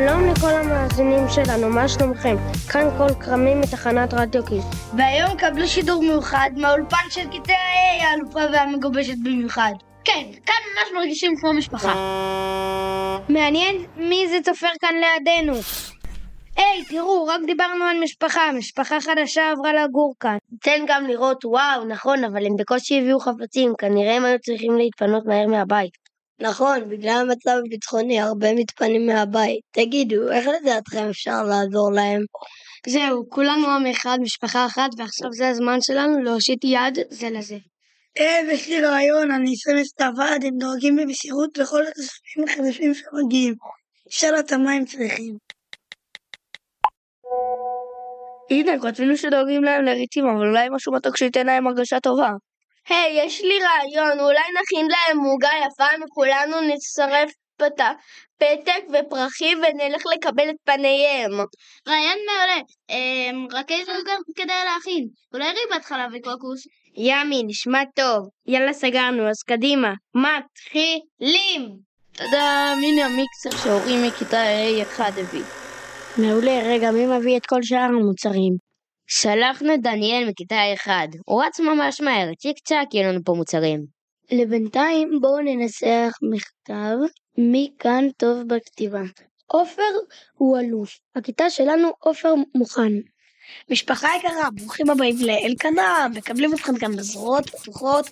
שלום לכל המאזינים שלנו, מה שלומכם? כאן כל קרמים מתחנת רדיו כיס. והיום קבלו שידור מיוחד מהאולפן של כיתה A, האלופה והמגובשת במיוחד. כן, כאן ממש מרגישים כמו משפחה. מעניין מי זה צופר כאן לידינו. היי, תראו, רק דיברנו על משפחה. משפחה חדשה עברה לגור כאן. ניתן גם לראות, וואו, נכון, אבל הם בקושי הביאו חפצים. כנראה הם היו צריכים להתפנות מהר מהבית. נכון, בגלל המצב הביטחוני הרבה מתפנים מהבית. תגידו, איך לדעתכם אפשר לעזור להם? זהו, כולנו עם אחד, משפחה אחת, ועכשיו זה הזמן שלנו להושיט יד זה לזה. יש לי רעיון, אני אסמס את הוועד, הם דואגים במסירות לכל התוספים החדשים שמגיעים. שאל אותם מה הם צריכים. הנה, כותבינו שדואגים להם לריצים, אבל אולי משהו מתוק שייתן להם הרגשה טובה. היי, יש לי רעיון, אולי נכין להם מוגה יפה מכולנו, נצרף פתק ופרחים ונלך לקבל את פניהם. רעיון מעולה, רק יש לנו גם כדאי להכין, אולי ריבת חלב וקוקוס. ימי, נשמע טוב, יאללה סגרנו, אז קדימה, מתחילים. תודה, הנה המיקסר שהורים מכיתה A1 הביא. מעולה, רגע, מי מביא את כל שאר המוצרים? שלחנו דניאל מכיתה אחד, הוא רץ ממש מהר, צ'יק צ'ק יהיה לנו פה מוצרים. לבינתיים בואו ננסח מכתב, מי כאן טוב בכתיבה. עופר הוא אלוף, הכיתה שלנו עופר מוכן. משפחה יקרה, ברוכים הבאים לאלקנה, מקבלים אתכם גם בזרועות פתוחות,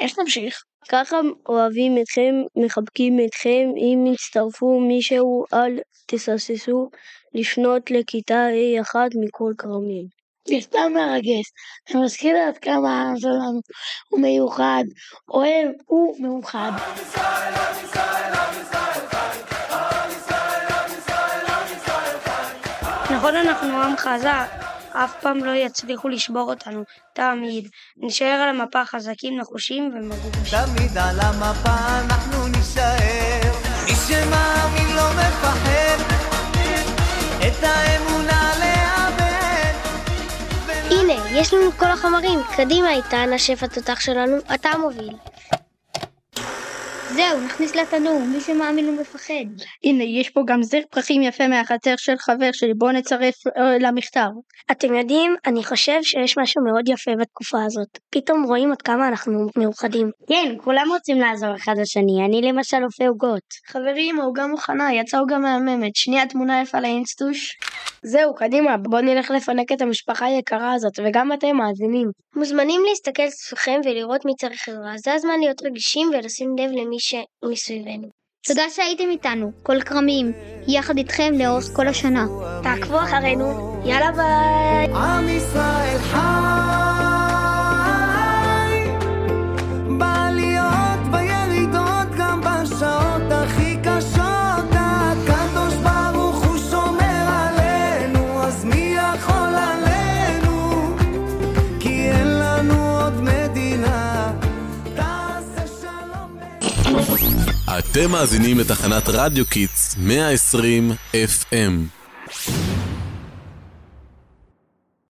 איך נמשיך? ככה אוהבים אתכם, מחבקים אתכם, אם תצטרפו מישהו אל תסססו לפנות לכיתה A1 מכל קרמים. נכתב מרגש, ומזכיר עד כמה העם שלנו הוא מיוחד, אוהב ומאוחד. נכון, אנחנו עם חזק, אף פעם לא יצליחו לשבור אותנו, תמיד. נשאר על המפה חזקים, נחושים ומגובשים. תמיד על המפה אנחנו נשאר, מי שמאמין לא מפחד, את האמונה לאבד. הנה, יש לנו כל החומרים, קדימה איתן, השף התותח שלנו, אתה מוביל. זהו, נכניס לתנור, מי שמאמין הוא מפחד. הנה, יש פה גם זר פרחים יפה מהחצר של חבר שלי, בואו נצרף למכתב. אתם יודעים, אני חושב שיש משהו מאוד יפה בתקופה הזאת. פתאום רואים עד כמה אנחנו מאוחדים. כן, כולם רוצים לעזור אחד לשני, אני למשל אופה עוגות. חברים, העוגה מוכנה, יצאה עוגה מהממת, שנייה תמונה יפה לאינסטוש. זהו, קדימה, בואו נלך לפנק את המשפחה היקרה הזאת, וגם אתם מאזינים. מוזמנים להסתכל סביבכם ולראות מי צריך עזרה, זה הזמן להיות רגישים ולשים לב למי שמסביבנו. תודה שהייתם איתנו, כל קרמים, יחד איתכם לאורך כל השנה. תעקבו אחרינו, יאללה ביי! עם ישראל חי, בא להיות בירידות גם בשעות הכי קשות. אתם מאזינים לתחנת רדיו קיץ 120 FM.